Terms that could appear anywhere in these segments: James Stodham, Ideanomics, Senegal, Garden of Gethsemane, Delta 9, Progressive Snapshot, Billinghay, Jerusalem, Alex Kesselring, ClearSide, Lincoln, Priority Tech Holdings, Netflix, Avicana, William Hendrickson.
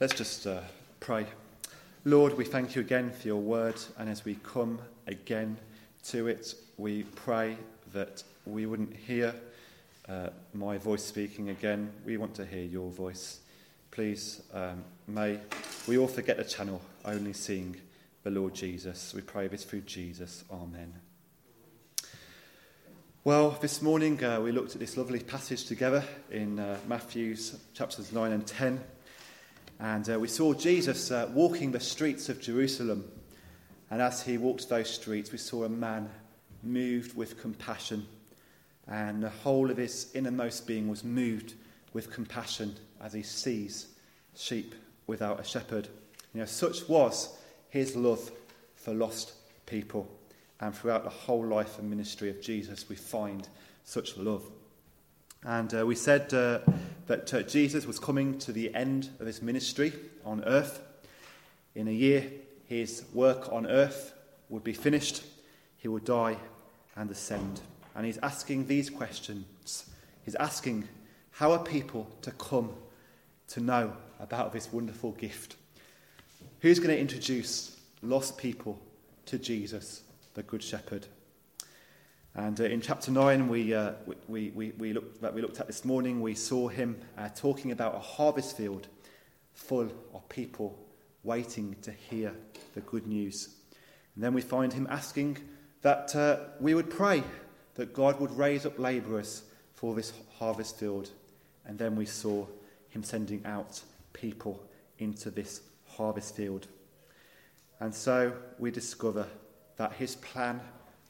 Let's just pray. Lord, we thank you again for your word, and as we come again to it, we pray that we wouldn't hear my voice speaking again. We want to hear your voice. Please, may we all forget the channel, only seeing the Lord Jesus. We pray this through Jesus. Amen. Well, this morning we looked at this lovely passage together in Matthew's chapters 9 and 10. And we saw Jesus walking the streets of Jerusalem. And as he walked those streets, we saw a man moved with compassion. And the whole of his innermost being was moved with compassion as he sees sheep without a shepherd. You know, such was his love for lost people. And throughout the whole life and ministry of Jesus, we find such love. And we said that Jesus was coming to the end of his ministry on earth. In a year, his work on earth would be finished. He will die and ascend. And he's asking these questions. He's asking, how are people to come to know about this wonderful gift? Who's going to introduce lost people to Jesus, the Good Shepherd? And in chapter 9, we looked at this morning, we saw him talking about a harvest field full of people waiting to hear the good news. And then we find him asking that we would pray that God would raise up labourers for this harvest field. And then we saw him sending out people into this harvest field. And so we discover that his plan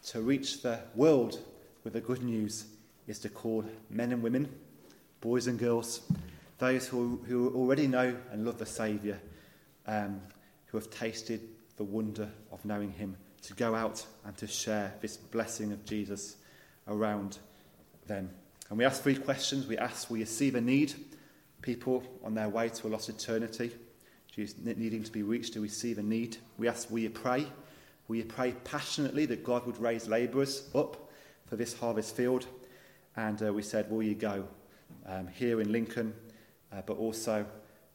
to reach the world with the good news is to call men and women, boys and girls, those who already know and love the Saviour, who have tasted the wonder of knowing him, to go out and to share this blessing of Jesus around them. And we ask three questions. We ask, will you see the need? People on their way to a lost eternity, needing to be reached, do we see the need? We ask, will you pray? Will you pray passionately that God would raise labourers up for this harvest field? And we said, will you go here in Lincoln, but also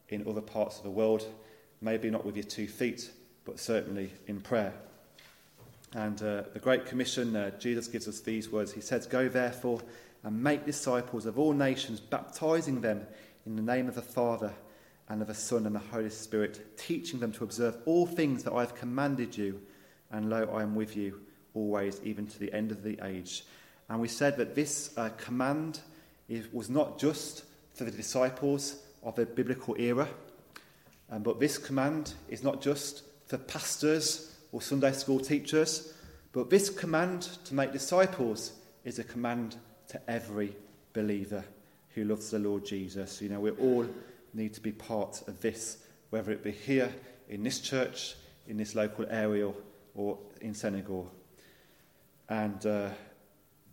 in other parts of the world? Maybe not with your 2 feet, but certainly in prayer. And the Great Commission, Jesus gives us these words. He says, go therefore and make disciples of all nations, baptising them in the name of the Father and of the Son and the Holy Spirit, teaching them to observe all things that I have commanded you. And lo, I am with you always, even to the end of the age. And we said that this command was not just for the disciples of the biblical era, but this command is not just for pastors or Sunday school teachers, but this command to make disciples is a command to every believer who loves the Lord Jesus. You know, we all need to be part of this, whether it be here, in this church, in this local area, or in Senegal. And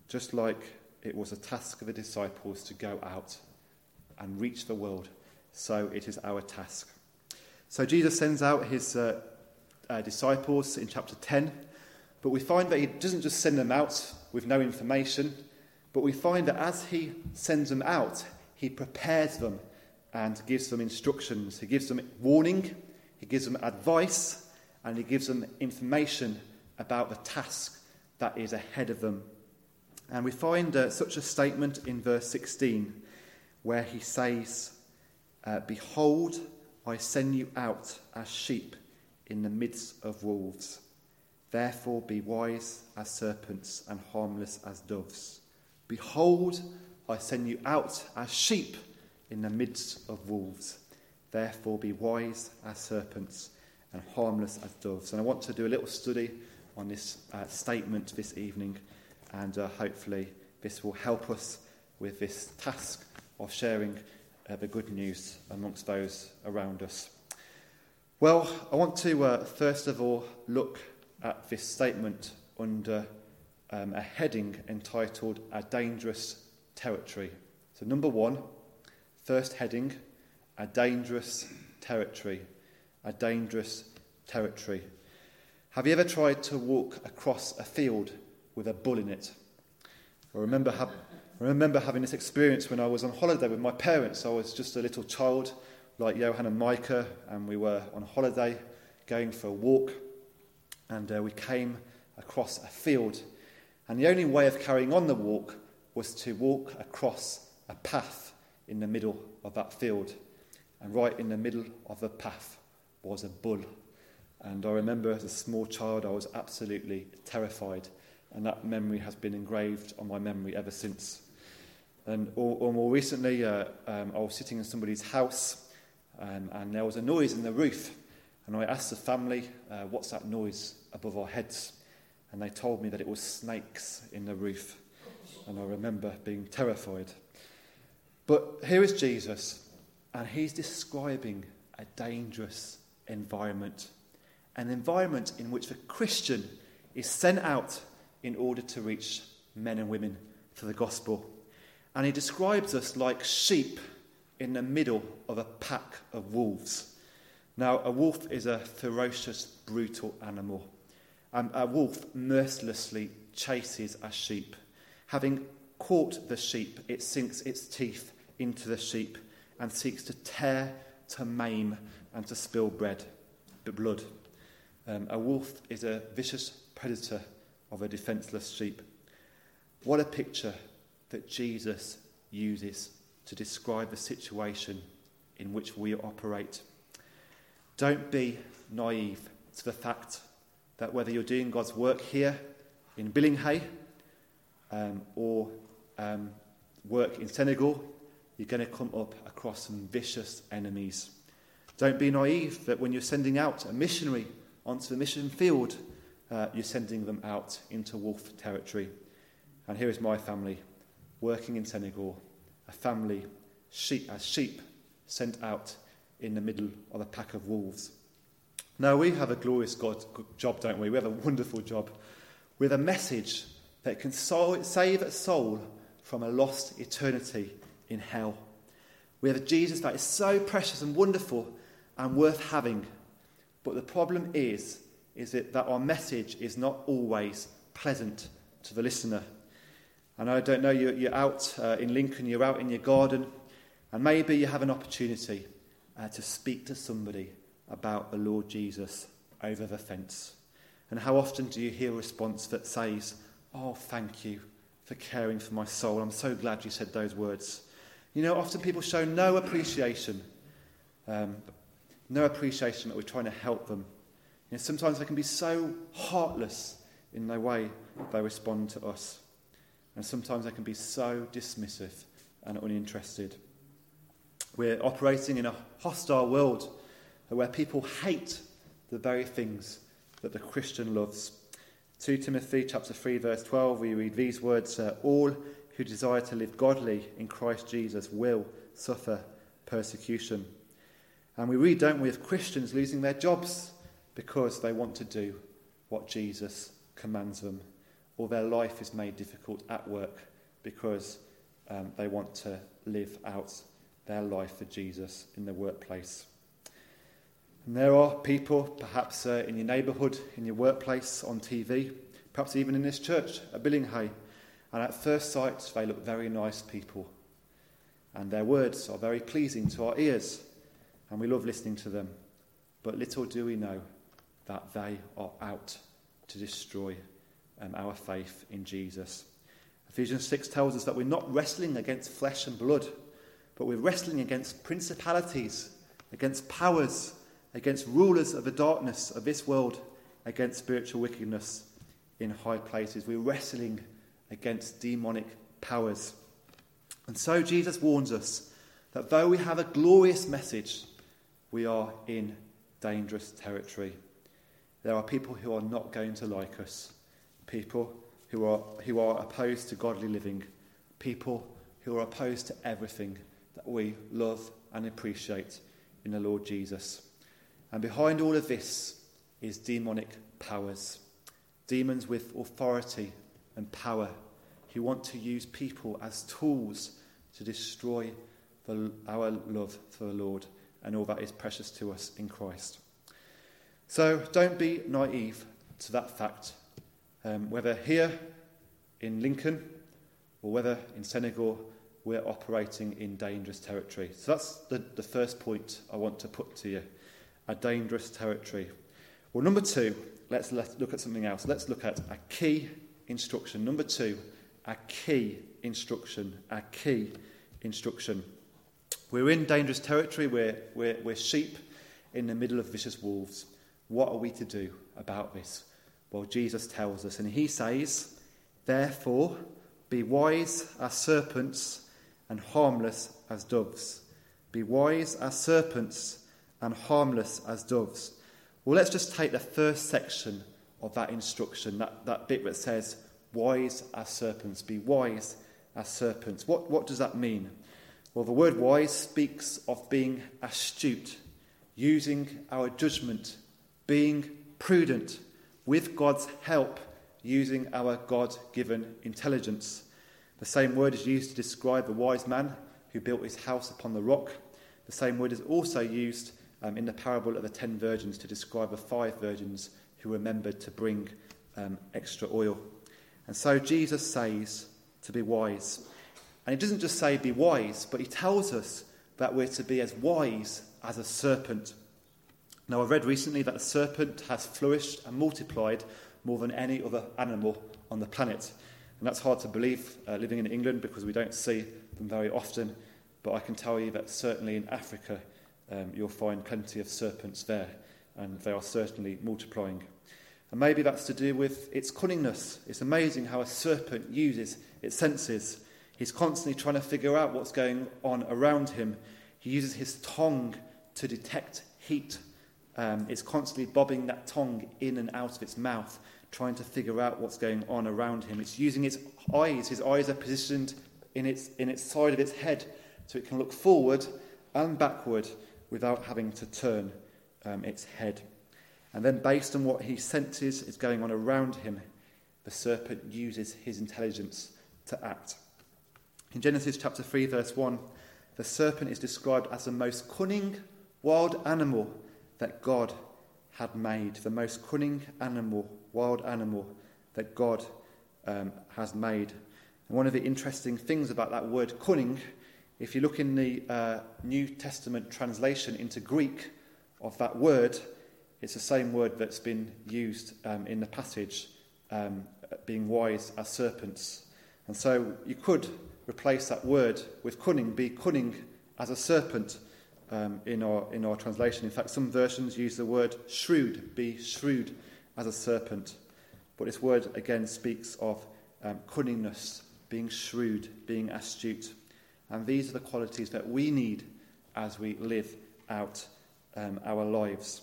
just like it was a task of the disciples to go out and reach the world, so it is our task. So Jesus sends out his disciples in chapter 10, but we find that he doesn't just send them out with no information, but we find that as he sends them out, he prepares them and gives them instructions. He gives them warning, he gives them advice, and he gives them information about the task that is ahead of them. And we find such a statement in verse 16, where he says, behold, I send you out as sheep in the midst of wolves. Therefore be wise as serpents and harmless as doves. Behold, I send you out as sheep in the midst of wolves. Therefore be wise as serpents and harmless as doves. And I want to do a little study on this statement this evening, and hopefully this will help us with this task of sharing the good news amongst those around us. Well, I want to first of all look at this statement under a heading entitled A Dangerous Territory. So number one, first heading, A Dangerous Territory. A dangerous territory. Have you ever tried to walk across a field with a bull in it? I remember having this experience when I was on holiday with my parents. I was just a little child like Johan and Micah, and we were on holiday going for a walk, and we came across a field, and the only way of carrying on the walk was to walk across a path in the middle of that field. And right in the middle of the path was a bull. And I remember as a small child, I was absolutely terrified. And that memory has been engraved on my memory ever since. And or more recently, I was sitting in somebody's house, and there was a noise in the roof. And I asked the family, what's that noise above our heads? And they told me that it was snakes in the roof. And I remember being terrified. But here is Jesus, and he's describing a dangerous environment, an environment in which the Christian is sent out in order to reach men and women for the gospel. And he describes us like sheep in the middle of a pack of wolves. Now, a wolf is a ferocious, brutal animal. A wolf mercilessly chases a sheep. Having caught the sheep, it sinks its teeth into the sheep and seeks to tear, to maim, and to spill blood. A wolf is a vicious predator of a defenceless sheep. What a picture that Jesus uses to describe the situation in which we operate. Don't be naive to the fact that whether you're doing God's work here in Billinghay, or work in Senegal, you're going to come up across some vicious enemies. Don't be naive that when you're sending out a missionary onto the mission field, you're sending them out into wolf territory. And here is my family, working in Senegal, a family as sheep sent out in the middle of a pack of wolves. Now, we have a glorious job, don't we? We have a wonderful job with a message that can save a soul from a lost eternity in hell. We have a Jesus that is so precious and wonderful and worth having. But the problem is that our message is not always pleasant to the listener. And I don't know, you're out in Lincoln, you're out in your garden, and maybe you have an opportunity to speak to somebody about the Lord Jesus over the fence. And how often do you hear a response that says, "Oh, thank you for caring for my soul. I'm so glad you said those words." You know, often people show no appreciation that we're trying to help them. You know, sometimes they can be so heartless in the way they respond to us. And sometimes they can be so dismissive and uninterested. We're operating in a hostile world where people hate the very things that the Christian loves. 2 Timothy chapter 3 verse 12, we read these words, "All who desire to live godly in Christ Jesus will suffer persecution." And we read, don't we, of Christians losing their jobs because they want to do what Jesus commands them, or their life is made difficult at work because they want to live out their life for Jesus in the workplace. And there are people, perhaps in your neighbourhood, in your workplace, on TV, perhaps even in this church at Billinghay, and at first sight they look very nice people, and their words are very pleasing to our ears, and we love listening to them. But little do we know that they are out to destroy our faith in Jesus. Ephesians 6 tells us that we're not wrestling against flesh and blood, but we're wrestling against principalities, against powers, against rulers of the darkness of this world, against spiritual wickedness in high places. We're wrestling against demonic powers. And so Jesus warns us that though we have a glorious message, we are in dangerous territory. There are people who are not going to like us, people who are opposed to godly living, people who are opposed to everything that we love and appreciate in the Lord Jesus. And behind all of this is demonic powers, demons with authority and power who want to use people as tools to destroy our love for the Lord and all that is precious to us in Christ. So don't be naive to that fact, whether here in Lincoln or whether in Senegal, we're operating in dangerous territory. So that's the first point I want to put to you, a dangerous territory. Well, number two, let's look at something else. Let's look at a key instruction. Number two, a key instruction, a key instruction. We're in dangerous territory. We're sheep in the middle of vicious wolves. What are we to do about this? Well, Jesus tells us, and he says, "Therefore, be wise as serpents and harmless as doves. Be wise as serpents and harmless as doves." Well, let's just take the first section of that instruction, that bit that says, wise as serpents, be wise as serpents. What does that mean? Well, the word wise speaks of being astute, using our judgment, being prudent, with God's help, using our God-given intelligence. The same word is used to describe the wise man who built his house upon the rock. The same word is also used in the parable of the 10 virgins to describe the 5 virgins who remembered to bring extra oil. And so Jesus says to be wise. And he doesn't just say be wise, but he tells us that we're to be as wise as a serpent. Now, I read recently that a serpent has flourished and multiplied more than any other animal on the planet. And that's hard to believe living in England, because we don't see them very often. But I can tell you that certainly in Africa, you'll find plenty of serpents there. And they are certainly multiplying. And maybe that's to do with its cunningness. It's amazing how a serpent uses its senses. He's constantly trying to figure out what's going on around him. He uses his tongue to detect heat. It's constantly bobbing that tongue in and out of its mouth, trying to figure out what's going on around him. It's using its eyes. His eyes are positioned in its side of its head, so it can look forward and backward without having to turn its head. And then, based on what he senses is going on around him, the serpent uses his intelligence to act. In Genesis chapter 3, verse 1, the serpent is described as the most cunning wild animal that God had made, the most cunning animal, wild animal that God has made. And one of the interesting things about that word cunning, if you look in the New Testament translation into Greek of that word, it's the same word that's been used in the passage, being wise as serpents. And so you could replace that word with cunning, be cunning as a serpent, in our translation. In fact, some versions use the word shrewd, be shrewd as a serpent. But this word again speaks of cunningness, being shrewd, being astute. And these are the qualities that we need as we live out our lives.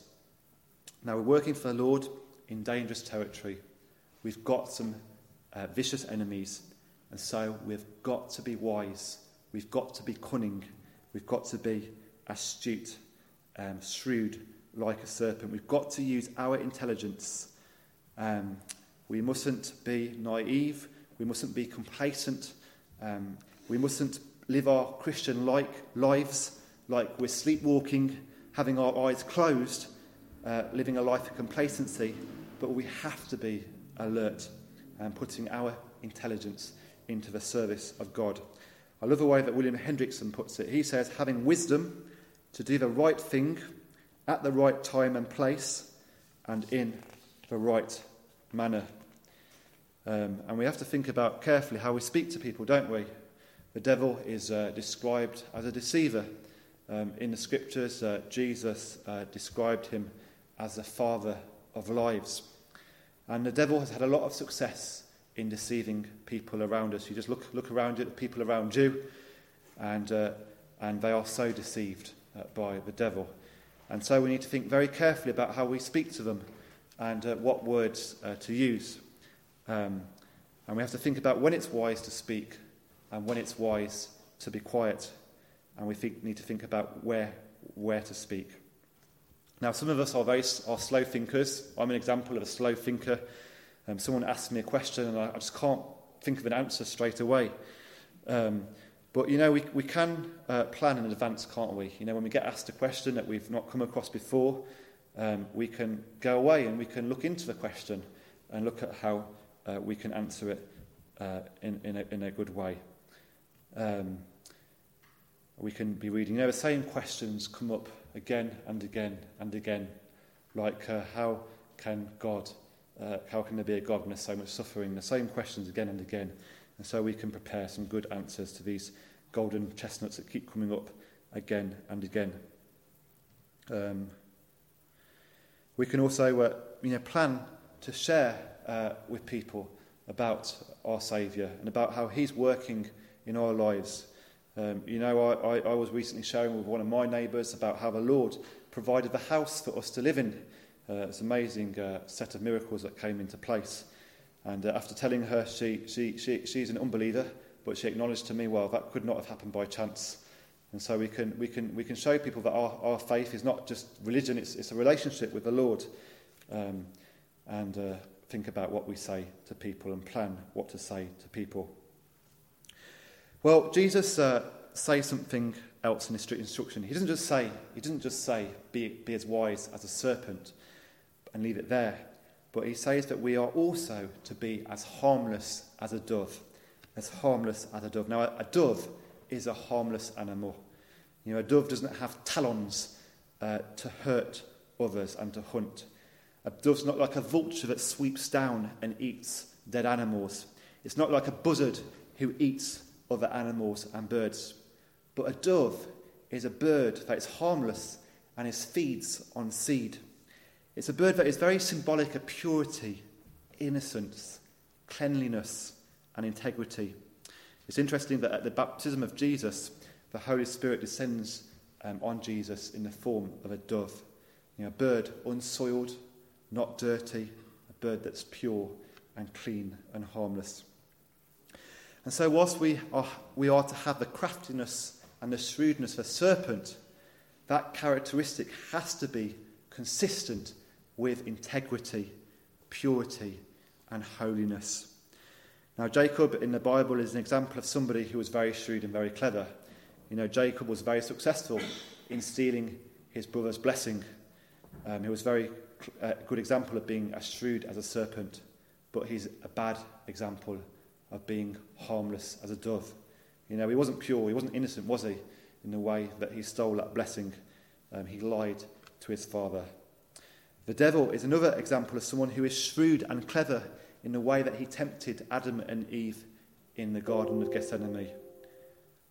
Now, we're working for the Lord in dangerous territory. We've got some vicious enemies, and so we've got to be wise. We've got to be cunning. We've got to be astute, shrewd like a serpent. We've got to use our intelligence. We mustn't be naive. We mustn't be complacent. We mustn't live our Christian lives like we're sleepwalking, having our eyes closed, living a life of complacency. But we have to be alert and putting our intelligence into the service of God. I love the way that William Hendrickson puts it. He says, having wisdom to do the right thing at the right time and place and in the right manner. And we have to think about carefully how we speak to people, don't we? The devil is described as a deceiver. In the scriptures, Jesus described him as the father of lies. And the devil has had a lot of success in deceiving people around us. You just look around at the people around you, and they are so deceived by the devil. And so we need to think very carefully about how we speak to them and what words to use. And we have to think about when it's wise to speak and when it's wise to be quiet. And we need to think about where to speak. Now, some of us are slow thinkers. I'm an example of a slow thinker. Someone asked me a question and I just can't think of an answer straight away. But, you know, we can plan in advance, can't we? You know, when we get asked a question that we've not come across before, we can go away and we can look into the question and look at how we can answer it in a good way. we can be reading. You know, the same questions come up again and again and again, like how can there be a God when there's so much suffering? The same questions again and again. And so we can prepare some good answers to these golden chestnuts that keep coming up again and again. We can also plan to share with people about our Saviour and about how he's working in our lives. I was recently sharing with one of my neighbours about how the Lord provided the house for us to live in. It's an amazing set of miracles that came into place. And after telling her she's an unbeliever, but she acknowledged to me, well, that could not have happened by chance. And so we can show people that our faith is not just religion; it's a relationship with the Lord. And think about what we say to people and plan what to say to people. Well, Jesus says something else in his strict instruction. He doesn't just say, "Be as wise as a serpent," and leave it there. But he says that we are also to be as harmless as a dove. As harmless as a dove. Now, a dove is a harmless animal. You know, a dove doesn't have talons to hurt others and to hunt. A dove's not like a vulture that sweeps down and eats dead animals. It's not like a buzzard who eats other animals and birds. But a dove is a bird that is harmless and it feeds on seed. It's a bird that is very symbolic of purity, innocence, cleanliness, and integrity. It's interesting that at the baptism of Jesus, the Holy Spirit descends on Jesus in the form of a dove. You know, a bird unsoiled, not dirty, a bird that's pure and clean and harmless. And so whilst we are to have the craftiness and the shrewdness of a serpent, that characteristic has to be consistent with integrity, purity, and holiness. Now, Jacob in the Bible is an example of somebody who was very shrewd and very clever. You know, Jacob was very successful in stealing his brother's blessing. He was a very good example of being as shrewd as a serpent, but he's a bad example of being harmless as a dove. You know, he wasn't pure, he wasn't innocent, was he, in the way that he stole that blessing. He lied to his father. The devil is another example of someone who is shrewd and clever in the way that he tempted Adam and Eve in the Garden of Gethsemane.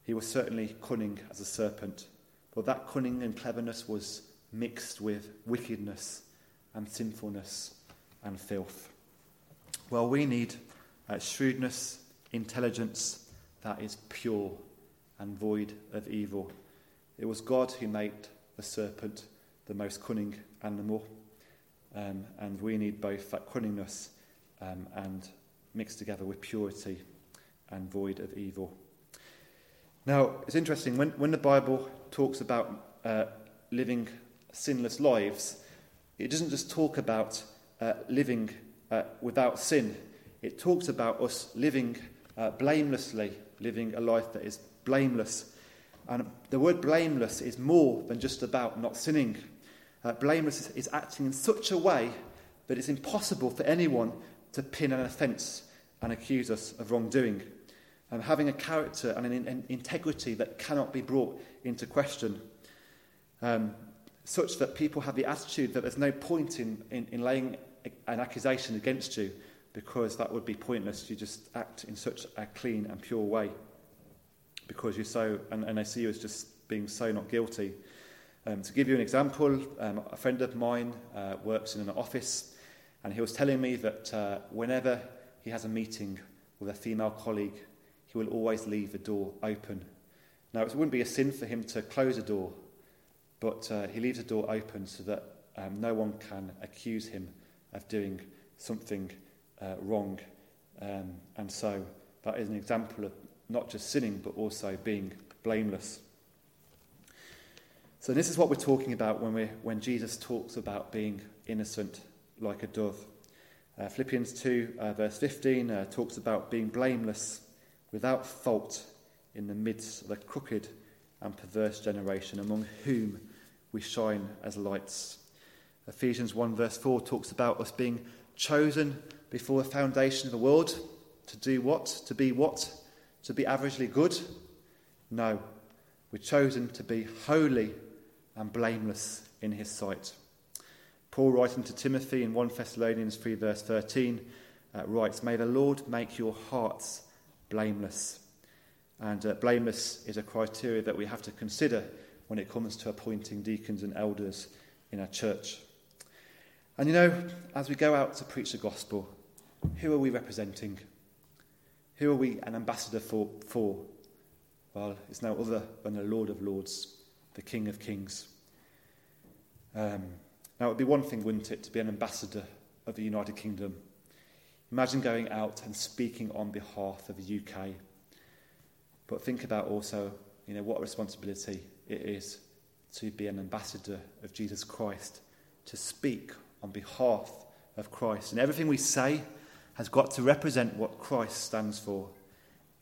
He was certainly cunning as a serpent, but that cunning and cleverness was mixed with wickedness and sinfulness and filth. Well, we need shrewdness, intelligence that is pure and void of evil. It was God who made the serpent the most cunning animal, and we need both that cunningness and mixed together with purity and void of evil. Now, it's interesting, when the Bible talks about living sinless lives, it doesn't just talk about living without sin. It talks about us living blamelessly, living a life that is blameless. And the word blameless is more than just about not sinning. Blameless is acting in such a way that it's impossible for anyone to pin an offence and accuse us of wrongdoing. Having a character and an integrity that cannot be brought into question, such that people have the attitude that there's no point in laying an accusation against you, because that would be pointless. You just act in such a clean and pure way, because you're so, and they see you as just being so not guilty. To give you an example, a friend of mine works in an office, and he was telling me that whenever he has a meeting with a female colleague, he will always leave the door open. Now, it wouldn't be a sin for him to close a door, but he leaves the door open so that no one can accuse him of doing something wrong. And so that is an example of not just sinning, but also being blameless. So this is what we're talking about when Jesus talks about being innocent like a dove. Philippians 2 verse 15 talks about being blameless, without fault, in the midst of a crooked and perverse generation, among whom we shine as lights. Ephesians 1 verse 4 talks about us being chosen before the foundation of the world to do what? To be averagely good? No. We're chosen to be holy and blameless in his sight. Paul, writing to Timothy in 1 Thessalonians 3 verse 13, writes, "May the Lord make your hearts blameless." And blameless is a criteria that we have to consider when it comes to appointing deacons and elders in our church. And you know, as we go out to preach the gospel, who are we representing? Who are we an ambassador for? Well, it's no other than the Lord of Lords, the King of Kings. Now, it would be one thing, wouldn't it, to be an ambassador of the United Kingdom? Imagine going out and speaking on behalf of the UK. But think about also, you know, what a responsibility it is to be an ambassador of Jesus Christ, to speak on behalf of Christ. And everything we say has got to represent what Christ stands for.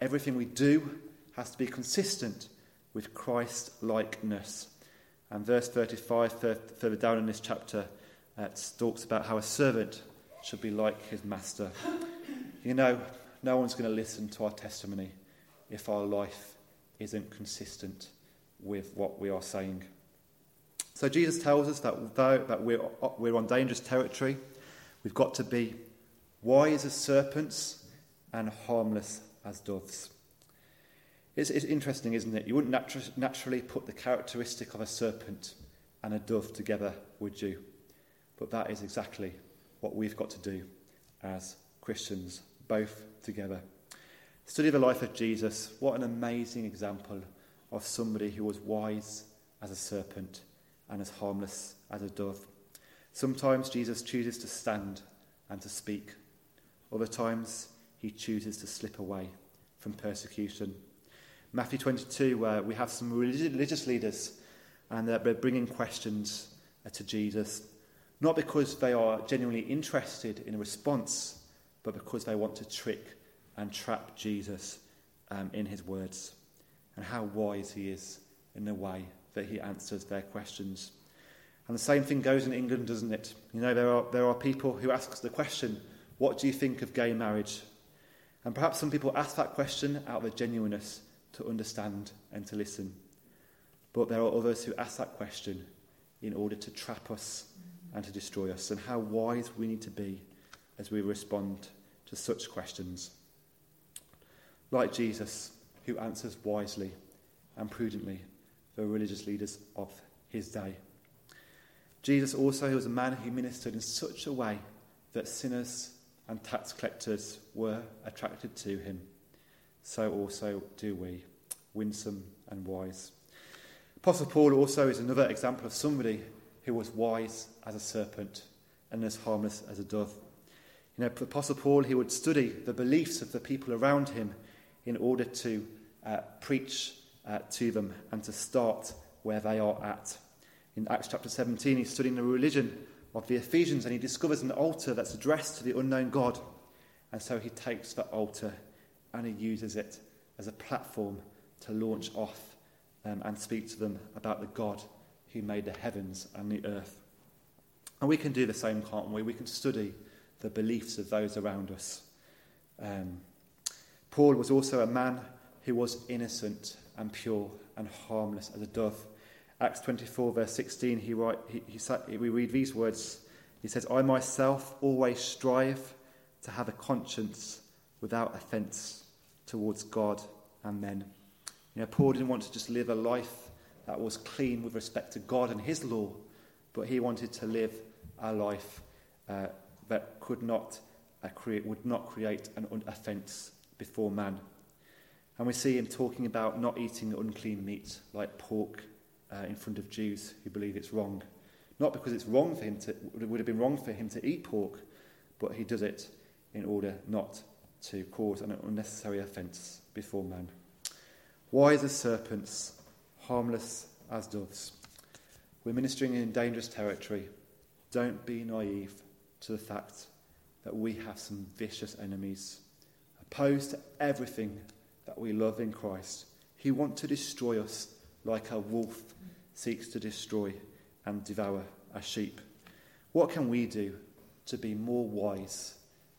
Everything we do has to be consistent with Christ-likeness. And verse 35, further down in this chapter, talks about how a servant should be like his master. You know, no one's going to listen to our testimony if our life isn't consistent with what we are saying. So Jesus tells us that though that we're on dangerous territory, we've got to be wise as serpents and harmless as doves. It's interesting, isn't it? You wouldn't naturally put the characteristic of a serpent and a dove together, would you? But that is exactly what we've got to do as Christians, both together. Study the life of Jesus. What an amazing example of somebody who was wise as a serpent and as harmless as a dove. Sometimes Jesus chooses to stand and to speak. Other times he chooses to slip away from persecution. Matthew 22, where we have some religious leaders and they're bringing questions to Jesus, not because they are genuinely interested in a response, but because they want to trick and trap Jesus in his words, and how wise he is in the way that he answers their questions. And the same thing goes in England, doesn't it? You know, there are people who ask the question, what do you think of gay marriage? And perhaps some people ask that question out of a genuineness to understand and to listen. But there are others who ask that question in order to trap us and to destroy us, and how wise we need to be as we respond to such questions. Like Jesus, who answers wisely and prudently the religious leaders of his day. Jesus also was a man who ministered in such a way that sinners and tax collectors were attracted to him. So also do we, winsome and wise. Apostle Paul also is another example of somebody who was wise as a serpent and as harmless as a dove. You know, Apostle Paul, he would study the beliefs of the people around him in order to preach to them and to start where they are at. In Acts chapter 17, he's studying the religion of the Ephesians and he discovers an altar that's addressed to the unknown God. And so he takes the altar and he uses it as a platform to launch off and speak to them about the God who made the heavens and the earth. And we can do the same, can't we? We can study the beliefs of those around us. Paul was also a man who was innocent and pure and harmless as a dove. Acts 24 verse 16, we read these words. He says, "I myself always strive to have a conscience without offence towards God and men." You know, Paul didn't want to just live a life that was clean with respect to God and his law, but he wanted to live a life that would not create an offence before man. And we see him talking about not eating unclean meat like pork in front of Jews who believe it's wrong. Not because it's wrong for him it would have been wrong for him to eat pork, but he does it in order not to cause an unnecessary offence before man. Wise as serpents, harmless as doves. We're ministering in dangerous territory. Don't be naive to the fact that we have some vicious enemies opposed to everything that we love in Christ, who want to destroy us like a wolf seeks to destroy and devour a sheep. What can we do to be more wise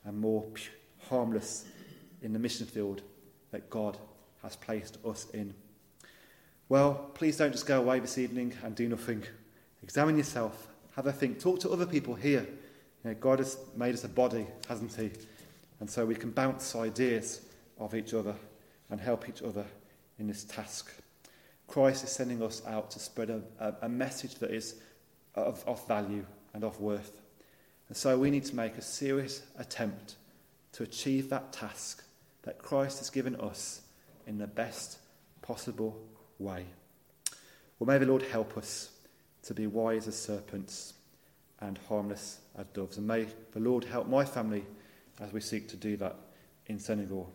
and more harmless in the mission field that God has placed us in? Well, please don't just go away this evening and do nothing. Examine yourself. Have a think. Talk to other people here. You know, God has made us a body, hasn't he? And so we can bounce ideas of each other and help each other in this task. Christ is sending us out to spread a message that is of value and of worth. And so we need to make a serious attempt to achieve that task that Christ has given us in the best possible way. Well, may the Lord help us to be wise as serpents and harmless as doves. And may the Lord help my family as we seek to do that in Senegal.